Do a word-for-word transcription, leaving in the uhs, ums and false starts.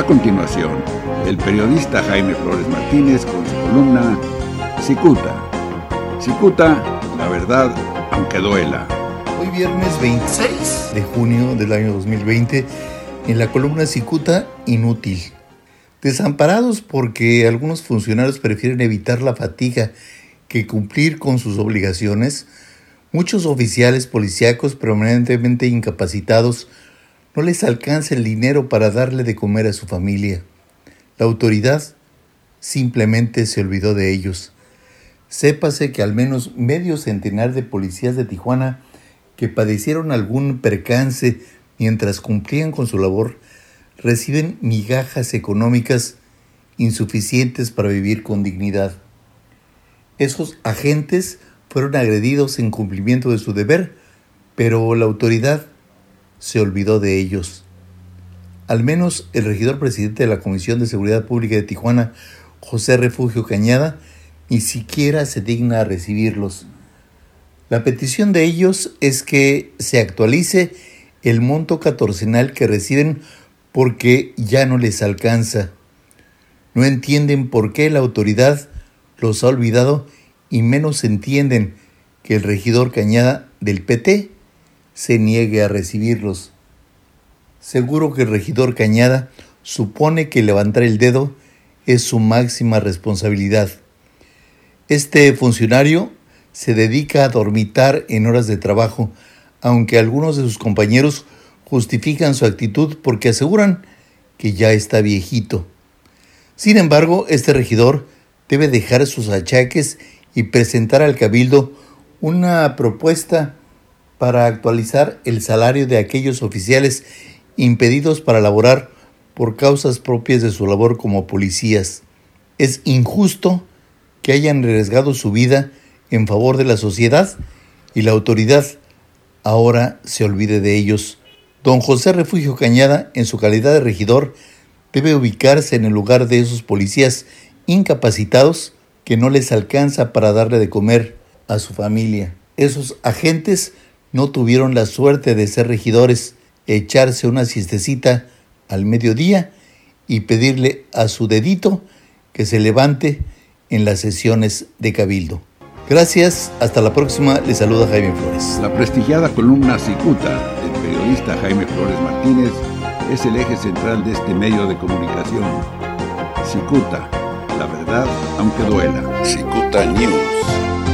A continuación, el periodista Jaime Flores Martínez con su columna Cicuta. Cicuta, la verdad, aunque duela. Hoy viernes veintiséis de junio del año dos mil veinte, en la columna Cicuta, inútil. Desamparados porque algunos funcionarios prefieren evitar la fatiga que cumplir con sus obligaciones, muchos oficiales policíacos permanentemente incapacitados no les alcanza el dinero para darle de comer a su familia. La autoridad simplemente se olvidó de ellos. Sépase que al menos medio centenar de policías de Tijuana que padecieron algún percance mientras cumplían con su labor, reciben migajas económicas insuficientes para vivir con dignidad. Esos agentes fueron agredidos en cumplimiento de su deber, pero la autoridad se olvidó de ellos. Al menos el regidor presidente de la Comisión de Seguridad Pública de Tijuana, José Refugio Cañada, ni siquiera se digna a recibirlos. La petición de ellos es que se actualice el monto catorcenal que reciben porque ya no les alcanza. No entienden por qué la autoridad los ha olvidado y menos entienden que el regidor Cañada del P T se niegue a recibirlos. Seguro que el regidor Cañada supone que levantar el dedo es su máxima responsabilidad. Este funcionario se dedica a dormitar en horas de trabajo, aunque algunos de sus compañeros justifican su actitud porque aseguran que ya está viejito. Sin embargo, este regidor debe dejar sus achaques y presentar al cabildo una propuesta para actualizar el salario de aquellos oficiales impedidos para laborar por causas propias de su labor como policías. Es injusto que hayan arriesgado su vida en favor de la sociedad y la autoridad ahora se olvide de ellos. Don José Refugio Cañada, en su calidad de regidor, debe ubicarse en el lugar de esos policías incapacitados que no les alcanza para darle de comer a su familia. Esos agentes no tuvieron la suerte de ser regidores, echarse una siestecita al mediodía y pedirle a su dedito que se levante en las sesiones de cabildo. Gracias, hasta la próxima, les saluda Jaime Flores. La prestigiada columna Cicuta del periodista Jaime Flores Martínez es el eje central de este medio de comunicación. Cicuta, la verdad aunque duela. Cicuta News.